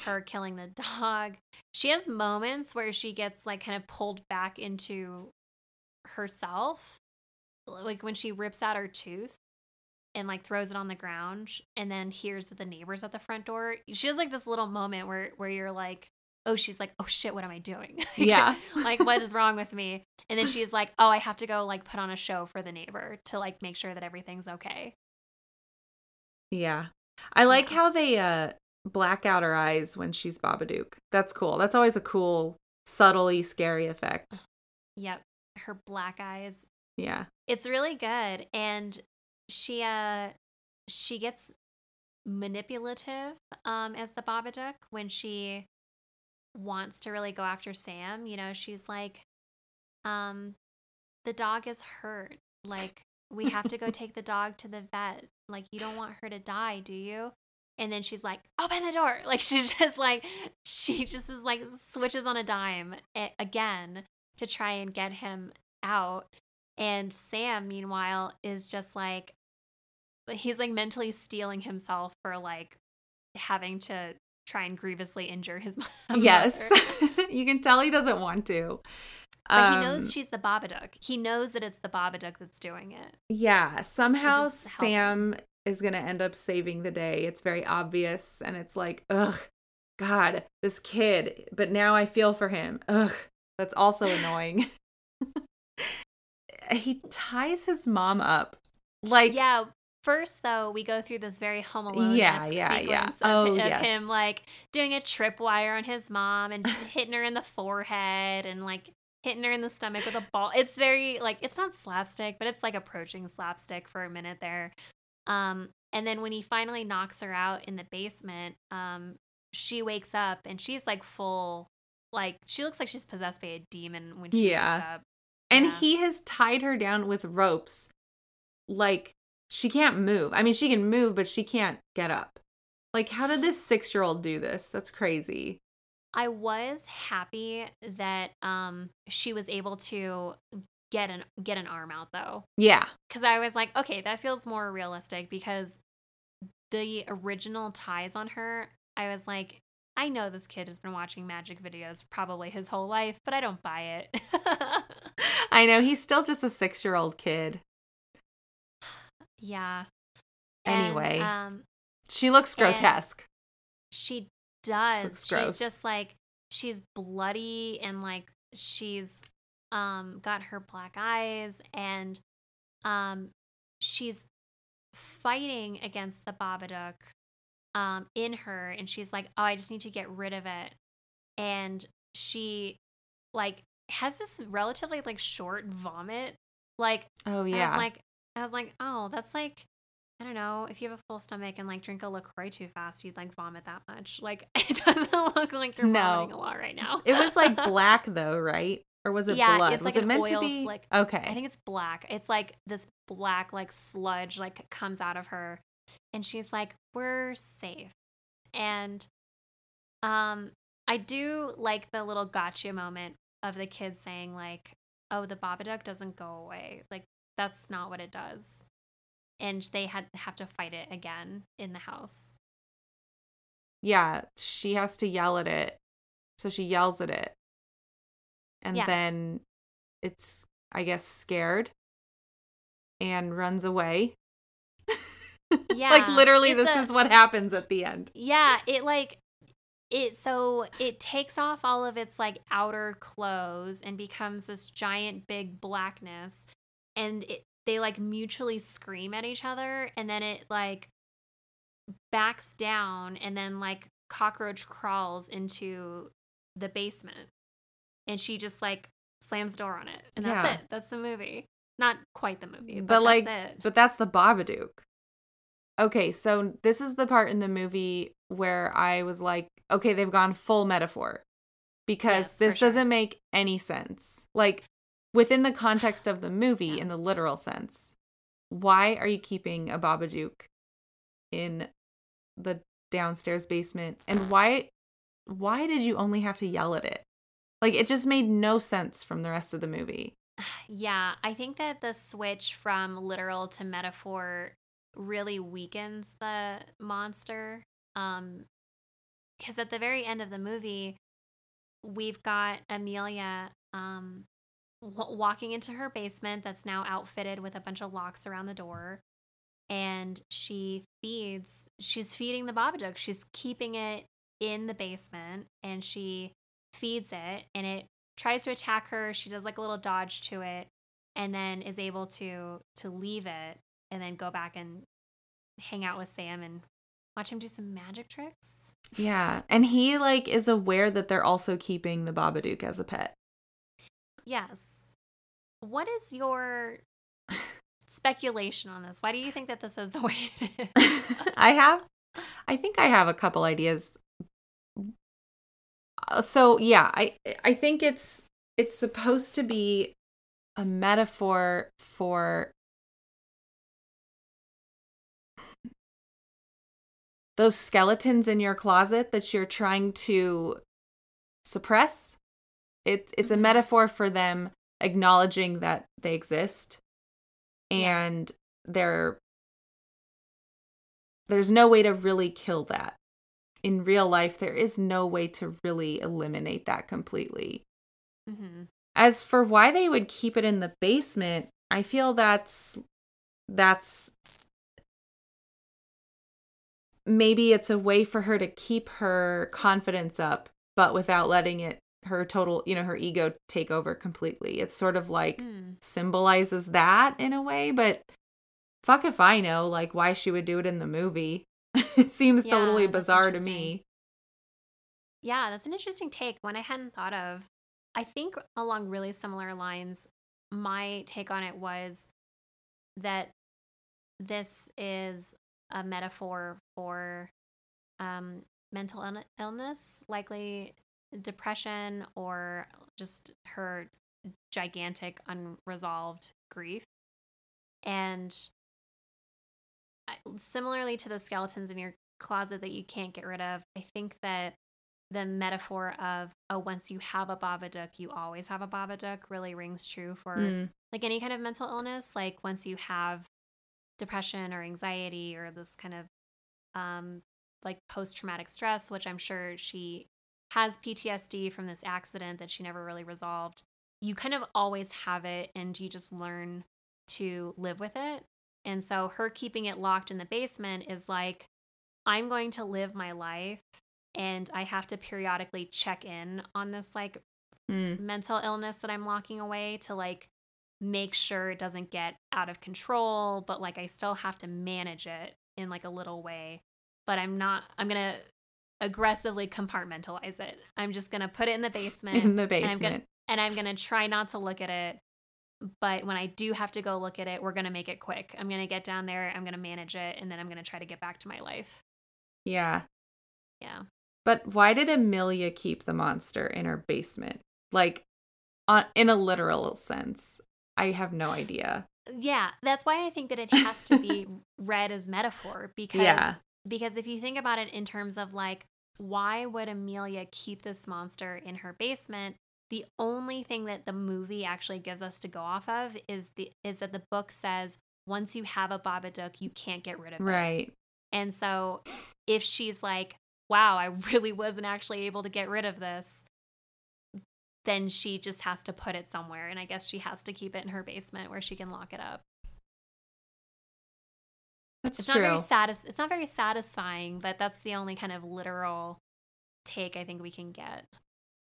her killing the dog, she has moments where she gets like kind of pulled back into herself, like when she rips out her tooth and like throws it on the ground and then hears that the neighbor's at the front door. She has like this little moment where you're like, oh, she's like, oh shit, what am I doing? Yeah. Like, what is wrong with me? And then she's like, oh, I have to go like put on a show for the neighbor to like make sure that everything's okay. Yeah. I like how they black out her eyes when she's Babadook. That's cool. That's always a cool, subtly scary effect. Yep. Her black eyes. Yeah. It's really good. And she gets manipulative as the Babadook when she wants to really go after Sam. You know, she's like, the dog is hurt. Like, we have to go take the dog to the vet. Like, you don't want her to die, do you? And then she's like, open the door. Like, she just is like switches on a dime again to try and get him out. And Sam, meanwhile, is just like, he's like mentally stealing himself for like having to try and grievously injure his mother. Yes. You can tell he doesn't want to. But he knows she's the Babadook. He knows that it's the Babadook that's doing it. Yeah. Somehow Sam is going to end up saving the day. It's very obvious. And it's like, ugh, God, this kid. But now I feel for him. Ugh, that's also annoying. He ties his mom up. Like, yeah. First, though, we go through this very Home Alone-esque sequence of him, like, doing a tripwire on his mom and hitting her in the forehead and, like, hitting her in the stomach with a ball. It's very, like, it's not slapstick, but it's, like, approaching slapstick for a minute there. And then when he finally knocks her out in the basement, she wakes up and she's, like, full, like, she looks like she's possessed by a demon when she wakes up. And he has tied her down with ropes, like, she can't move. I mean, she can move, but she can't get up. Like, how did this 6-year-old do this? That's crazy. I was happy that she was able to get an arm out, though. Yeah. Because I was like, okay, that feels more realistic because the original ties on her, I was like, I know this kid has been watching magic videos probably his whole life, but I don't buy it. I know. He's still just a 6-year-old kid. Yeah. Anyway, she looks grotesque. She does. She's just like, she's bloody and like she's got her black eyes and she's fighting against the Babadook in her, and she's like, oh, I just need to get rid of it. And she like has this relatively like short vomit. Like, oh yeah. I was like, oh, that's like, I don't know, if you have a full stomach and like drink a LaCroix too fast, you'd like vomit that much. Like, it doesn't look like you're vomiting a lot right now. It was like black though, right? Or was it blood? It's like was an it meant oil to be? Slick. Okay. I think it's black. It's like this black like sludge like comes out of her, and she's like, "We're safe." And I do like the little gotcha moment of the kids saying like, "Oh, the Babadook doesn't go away. Like that's not what it does." And they have to fight it again in the house. Yeah, she has to yell at it. So she yells at it. And then it's, I guess, scared and runs away. Yeah. Like, literally, this is what happens at the end. Yeah, it takes off all of its, like, outer clothes and becomes this giant, big blackness. And they, like, mutually scream at each other. And then it, like, backs down and then, like, cockroach crawls into the basement. And she just, like, slams the door on it. And that's it. That's the movie. Not quite the movie, but like, that's it. But that's the Babadook. Okay, so this is the part in the movie where I was like, okay, they've gone full metaphor. Because this doesn't make any sense. Like, within the context of the movie, in the literal sense, why are you keeping a Babadook in the downstairs basement? And why did you only have to yell at it? Like, it just made no sense from the rest of the movie. Yeah, I think that the switch from literal to metaphor really weakens the monster. Because at the very end of the movie, we've got Amelia walking into her basement that's now outfitted with a bunch of locks around the door. And she's feeding the Babadook. She's keeping it in the basement, and she feeds it, and it tries to attack her. She does like a little dodge to it, and then is able to leave it and then go back and hang out with Sam and watch him do some magic tricks. Yeah. And he like is aware that they're also keeping the Babadook as a pet. Yes. What is your speculation on this? Why do you think that this is the way it is? I think I have a couple ideas. So, yeah, I think it's supposed to be a metaphor for those skeletons in your closet that you're trying to suppress. It's a metaphor for them acknowledging that they exist, and there's no way to really kill that. In real life, there is no way to really eliminate that completely. Mm-hmm. As for why they would keep it in the basement, I feel that's maybe it's a way for her to keep her confidence up, but without letting her ego take over completely. It's sort of like symbolizes that in a way, but fuck if I know, like, why she would do it in the movie. It seems totally bizarre to me. Yeah, that's an interesting take. One I hadn't thought of. I think along really similar lines, my take on it was that this is a metaphor for mental illness, likely depression, or just her gigantic unresolved grief. And similarly to the skeletons in your closet that you can't get rid of, I think that the metaphor of, oh, once you have a Babadook, you always have a Babadook really rings true for like any kind of mental illness. Like once you have depression or anxiety or this kind of like post-traumatic stress, which I'm sure she has PTSD from this accident that she never really resolved, you kind of always have it and you just learn to live with it. And so her keeping it locked in the basement is like, I'm going to live my life and I have to periodically check in on this like mental illness that I'm locking away to like make sure it doesn't get out of control. But like, I still have to manage it in like a little way, but I'm going to aggressively compartmentalize it. I'm just going to put it in the basement. And I'm going to try not to look at it. But when I do have to go look at it, we're going to make it quick. I'm going to get down there, I'm going to manage it, and then I'm going to try to get back to my life. Yeah. Yeah. But why did Amelia keep the monster in her basement? Like, in a literal sense. I have no idea. Yeah, that's why I think that it has to be read as metaphor, because if you think about it in terms of like, why would Amelia keep this monster in her basement? The only thing that the movie actually gives us to go off of is that the book says once you have a Babadook, you can't get rid of it. Right. And so if she's like, wow, I really wasn't actually able to get rid of this, then she just has to put it somewhere. And I guess she has to keep it in her basement where she can lock it up. That's true. It's not very satisfying, but that's the only kind of literal take I think we can get.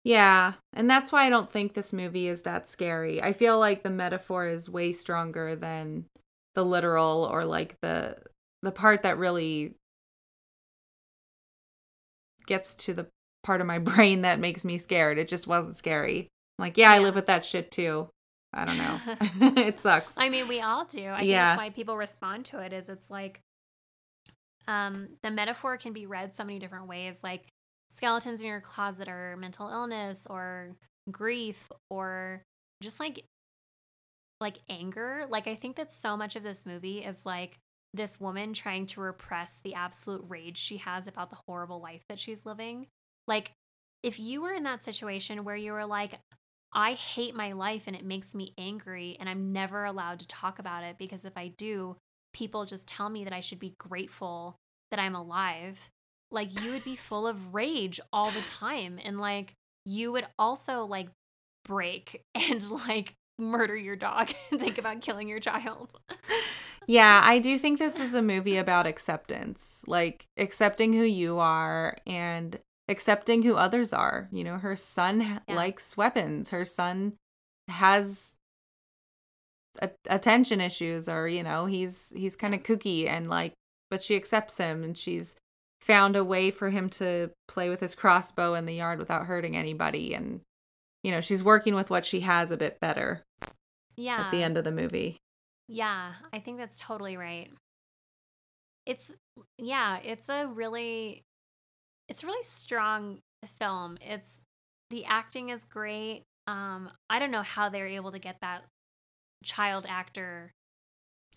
Yeah, and that's why I don't think this movie is that scary. I feel like the metaphor is way stronger than the literal, or like the part that really gets to the part of my brain that makes me scared. It just wasn't scary. I'm like, yeah, I live with that shit too. I don't know. It sucks. I mean, we all do. I think that's why people respond to it, is it's like the metaphor can be read so many different ways, like skeletons in your closet or mental illness or grief or just like anger. Like, I think that so much of this movie is like this woman trying to repress the absolute rage she has about the horrible life that she's living. Like, if you were in that situation where you were like, I hate my life and it makes me angry and I'm never allowed to talk about it because if I do, people just tell me that I should be grateful that I'm alive. Like, you would be full of rage all the time. And like, you would also like break and like murder your dog and think about killing your child. Yeah, I do think this is a movie about acceptance, like accepting who you are and accepting who others are. You know, her son likes weapons. Her son has attention issues, or, you know, he's kind of kooky, and like, but she accepts him and she's found a way for him to play with his crossbow in the yard without hurting anybody. And, you know, she's working with what she has a bit better. Yeah. At the end of the movie. Yeah, I think that's totally right. It's a really strong film. The acting is great. I don't know how they're able to get that child actor.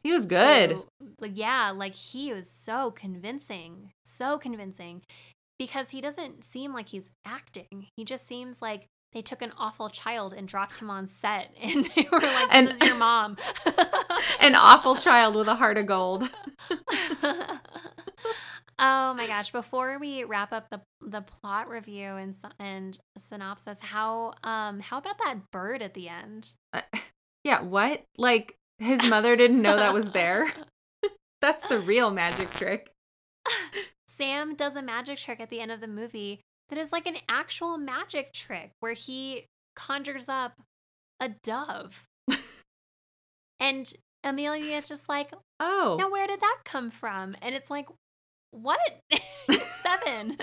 He was good. He was so convincing. So convincing. Because he doesn't seem like he's acting. He just seems like they took an awful child and dropped him on set. And they were like, this is your mom. An awful child with a heart of gold. Oh my gosh. Before we wrap up the plot review and synopsis, how about that bird at the end? What? Like, his mother didn't know that was there. That's the real magic trick. Sam does a magic trick at the end of the movie that is like an actual magic trick where he conjures up a dove. And Amelia is just like, oh, now where did that come from? And it's like, what? 7.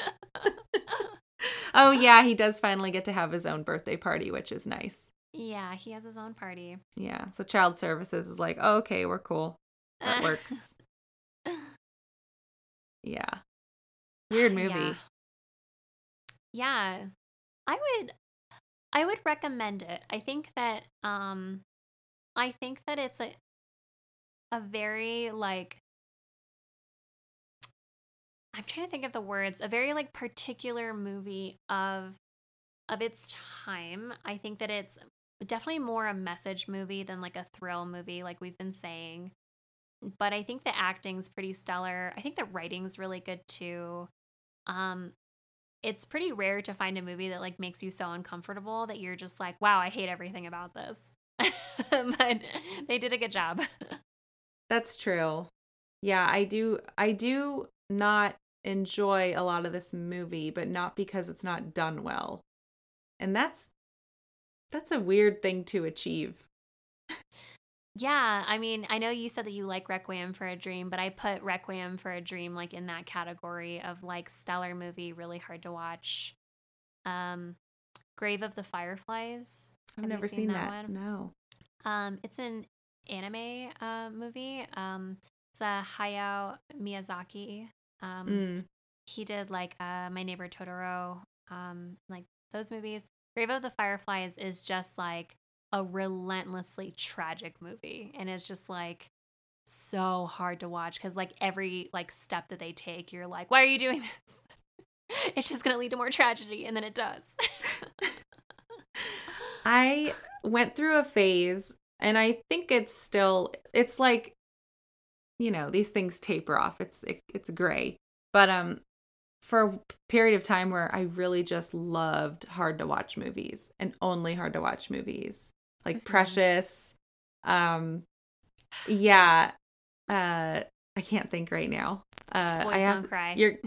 Oh, yeah, he does finally get to have his own birthday party, which is nice. Yeah, he has his own party. Yeah, so child services is like, oh, okay, we're cool. That works. Yeah. Weird movie. Yeah. I would recommend it. I think that it's a very like, I'm trying to think of the words, a very like particular movie of its time. I think that it's definitely more a message movie than like a thrill movie, like we've been saying. But I think the acting's pretty stellar. I think the writing's really good too. It's pretty rare to find a movie that like makes you so uncomfortable that you're just like, wow, I hate everything about this. But they did a good job. That's true. Yeah, I do not enjoy a lot of this movie, but not because it's not done well. And that's a weird thing to achieve. Yeah, I mean, I know you said that you like Requiem for a Dream, but I put Requiem for a Dream like in that category of like stellar movie, really hard to watch. Grave of the Fireflies. I've never seen that one. No. It's an anime movie. It's a Hayao Miyazaki. He did like My Neighbor Totoro, like those movies. Grave of the Fireflies is just like a relentlessly tragic movie, and it's just like so hard to watch because like every like step that they take, you're like, why are you doing this? It's just gonna lead to more tragedy, and then it does. I went through a phase, and I think it's like, you know, these things taper off. It's gray, but for a period of time where I really just loved hard to watch movies and only hard to watch movies like mm-hmm. Precious. I can't think right now. Boys I have Don't Cry.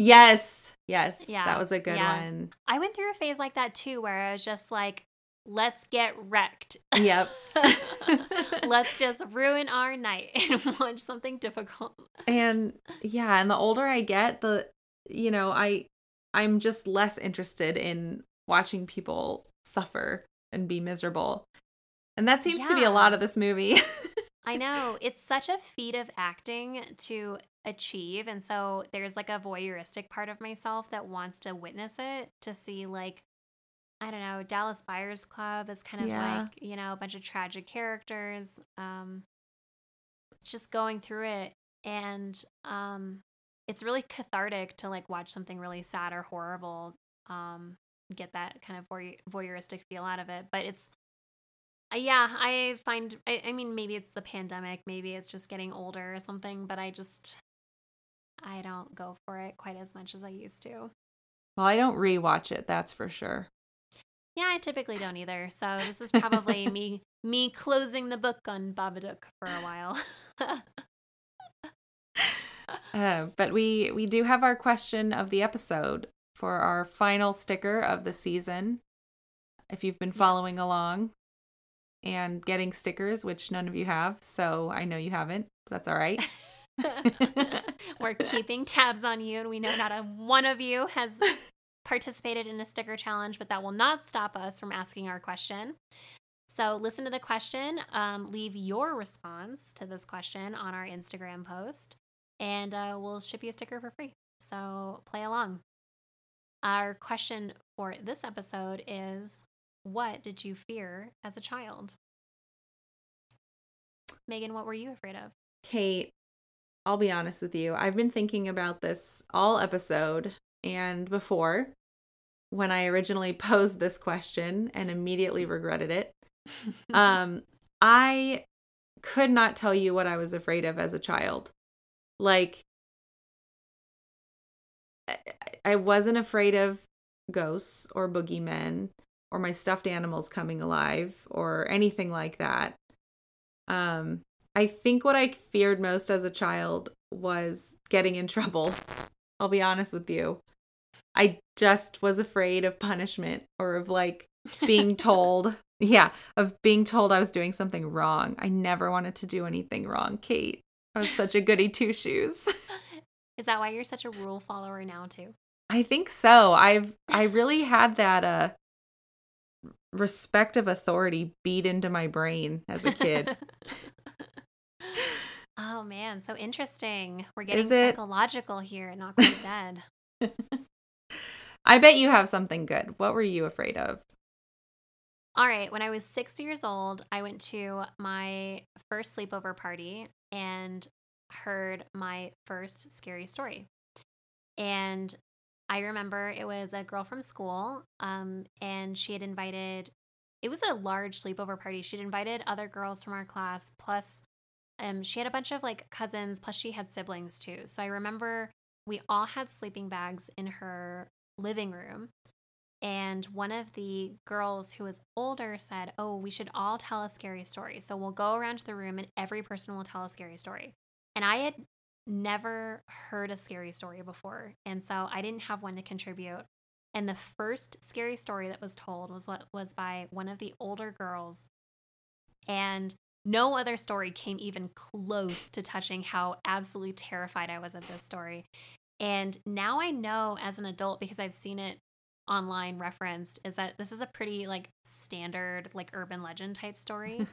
Yes. Yeah. That was a good one. I went through a phase like that too, where I was just like, let's get wrecked. Yep. Let's just ruin our night and watch something difficult. And yeah, and the older I get, I'm just less interested in watching people suffer and be miserable. And that seems to be a lot of this movie. I know. It's such a feat of acting to achieve. And so there's like a voyeuristic part of myself that wants to witness it, to see like, I don't know, Dallas Buyers Club is kind of like, you know, a bunch of tragic characters. Just going through it. And it's really cathartic to like watch something really sad or horrible, get that kind of voyeuristic feel out of it. But it's, I find, I mean, maybe it's the pandemic, maybe it's just getting older or something, but I don't go for it quite as much as I used to. Well, I don't rewatch it, that's for sure. Yeah, I typically don't either. So this is probably me closing the book on Babadook for a while. But we do have our question of the episode for our final sticker of the season. If you've been following along and getting stickers, which none of you have, so I know you haven't. That's all right. We're keeping tabs on you, and we know not one of you has participated in a sticker challenge, but that will not stop us from asking our question. So listen to the question, leave your response to this question on our Instagram post, and we'll ship you a sticker for free. So play along. Our question for this episode is, what did you fear as a child? Megan, what were you afraid of? Kate, I'll be honest with you. I've been thinking about this all episode and before, when I originally posed this question and immediately regretted it. I could not tell you what I was afraid of as a child. Like, I wasn't afraid of ghosts or boogeymen or my stuffed animals coming alive or anything like that. I think what I feared most as a child was getting in trouble. I'll be honest with you. I just was afraid of punishment or of like being told, of being told I was doing something wrong. I never wanted to do anything wrong, Kate. I was such a goody two-shoes. Is that why you're such a rule follower now too? I think so. I really had that respect of authority beat into my brain as a kid. Oh man, so interesting. We're getting psychological here and Not Quite Dead. I bet you have something good. What were you afraid of? All right, when I was 6 years old, I went to my first sleepover party and heard my first scary story. And I remember it was a girl from school, and she had invited, it was a large sleepover party. She'd invited other girls from our class, plus she had a bunch of like cousins, plus she had siblings too. So I remember we all had sleeping bags in her living room. And one of the girls who was older said, oh, we should all tell a scary story. So we'll go around to the room and every person will tell a scary story. And I had never heard a scary story before. And so I didn't have one to contribute. And the first scary story that was told was what was by one of the older girls. And no other story came even close to touching how absolutely terrified I was of this story. And now I know as an adult, because I've seen it online referenced, is that this is a pretty like standard like urban legend type story.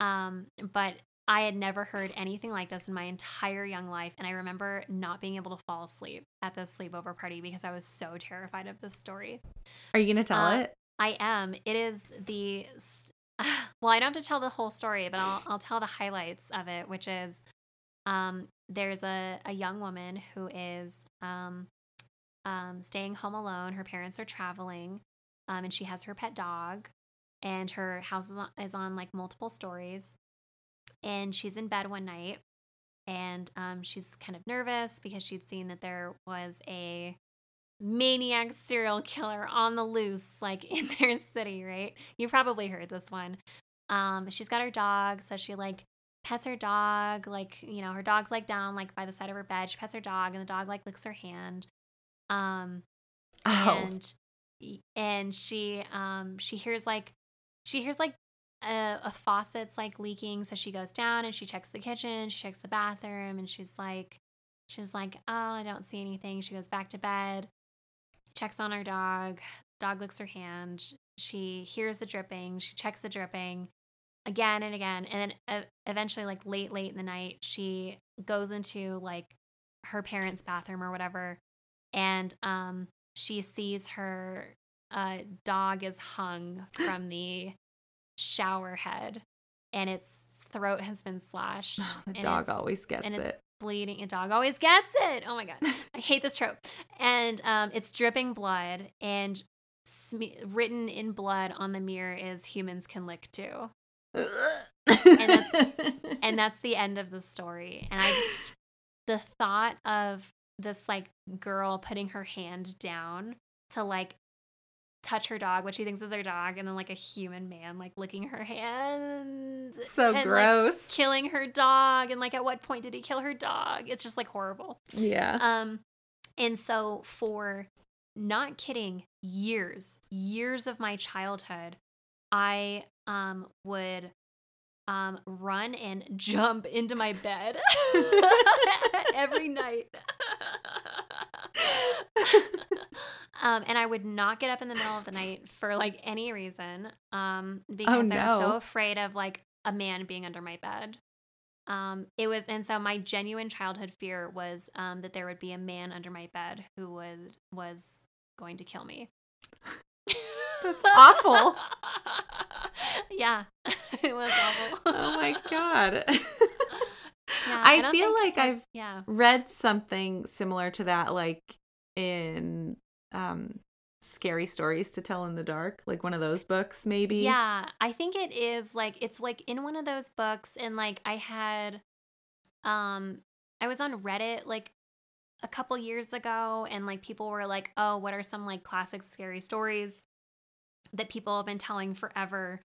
But I had never heard anything like this in my entire young life. And I remember not being able to fall asleep at this sleepover party because I was so terrified of this story. Are you going to tell it? I am. It is the... Well, I don't have to tell the whole story, but I'll tell the highlights of it, which is there's a young woman who is staying home alone. Her parents are traveling, and she has her pet dog, and her house is on like multiple stories. And she's in bed one night, and she's kind of nervous because she'd seen that there was a maniac serial killer on the loose, like in their city, right? You probably heard this one. She's got her dog, so she like pets her dog, like, you know, her dog's like down like by the side of her bed. She pets her dog, and the dog like licks her hand. And she hears like a faucet's like leaking, so she goes down and she checks the kitchen, she checks the bathroom, and she's like, oh, I don't see anything. She goes back to bed. Checks on her dog. Dog licks her hand. She hears the dripping. She checks the dripping again and again. And then eventually, like late in the night, she goes into like her parents' bathroom or whatever. And she sees her dog is hung from the shower head, and its throat has been slashed. The dog always gets it. Bleeding. A dog always gets it. Oh my God. I hate this trope. And it's dripping blood, and written in blood on the mirror is humans can lick too. and that's the end of the story. And the thought of this like girl putting her hand down to like touch her dog, what she thinks is her dog, and then like a human man like licking her hand, so and, gross, like, killing her dog, and like at what point did he kill her dog? It's just like horrible. Yeah. And so for, not kidding, years of my childhood, I would run and jump into my bed every night. And I would not get up in the middle of the night for like any reason, because I was so afraid of like a man being under my bed. And so my genuine childhood fear was that there would be a man under my bed who was going to kill me. That's awful. Yeah, it was awful. Oh my God. Yeah, I feel like I've read something similar to that, like in Scary Stories to Tell in the Dark, like one of those books maybe. Yeah, I think it is like, it's like in one of those books. And like I had, I was on Reddit like a couple years ago, and like people were like, oh, what are some like classic scary stories that people have been telling forever?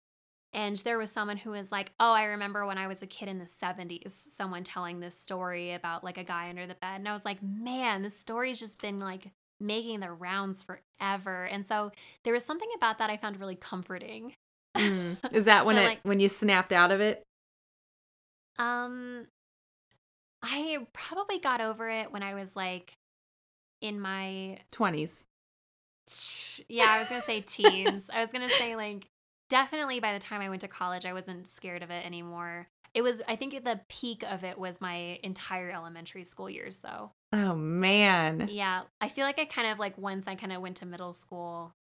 And there was someone who was like, oh, I remember when I was a kid in the 70s, someone telling this story about like a guy under the bed. And I was like, man, this story's just been like making the rounds forever. And so there was something about that I found really comforting. Is that when when you snapped out of it? I probably got over it when I was like in my 20s. Yeah, I was going to say teens. I was going to say like, definitely by the time I went to college, I wasn't scared of it anymore. It was, I think the peak of it was my entire elementary school years, though. Oh, man. Yeah. I feel like I kind of like, once I kind of went to middle school,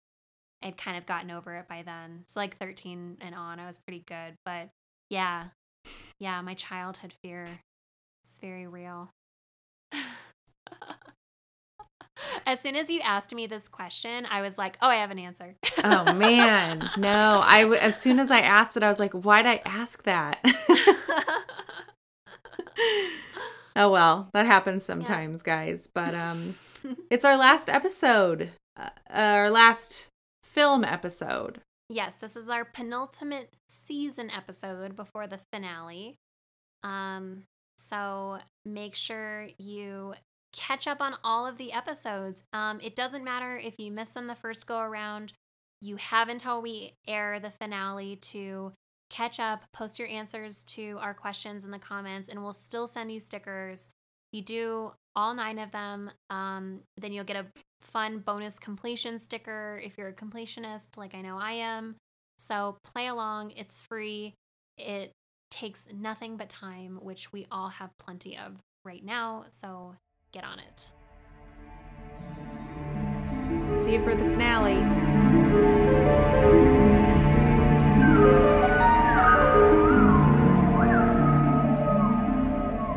I'd kind of gotten over it by then. So like 13 and on, I was pretty good. But yeah, my childhood fear is very real. As soon as you asked me this question, I was like, oh, I have an answer. Oh, man. No. As soon as I asked it, I was like, why'd I ask that? Oh, well, that happens sometimes, guys. But it's our last episode, our last film episode. Yes, this is our penultimate season episode before the finale. So make sure you catch up on all of the episodes. It doesn't matter if you miss them the first go around. You have until we air the finale to catch up. Post your answers to our questions in the comments, and we'll still send you stickers. You do all 9 of them, then you'll get a fun bonus completion sticker if you're a completionist, like I know I am. So play along. It's free. It takes nothing but time, which we all have plenty of right now. So get on it. See you for the finale.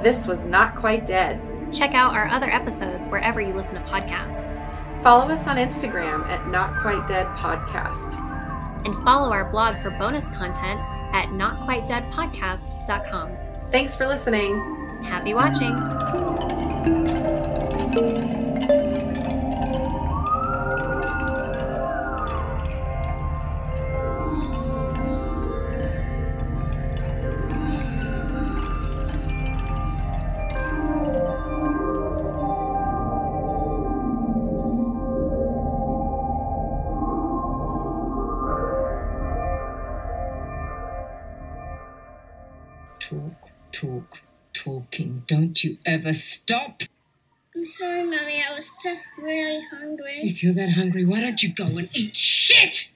This was Not Quite Dead. Check out our other episodes wherever you listen to podcasts. Follow us on Instagram at Not Quite Dead Podcast. And follow our blog for bonus content at notquitedeadpodcast.com. Thanks for listening. Happy watching. Talking. Don't you ever stop. I'm sorry, Mommy. I was just really hungry. If you're that hungry, why don't you go and eat shit?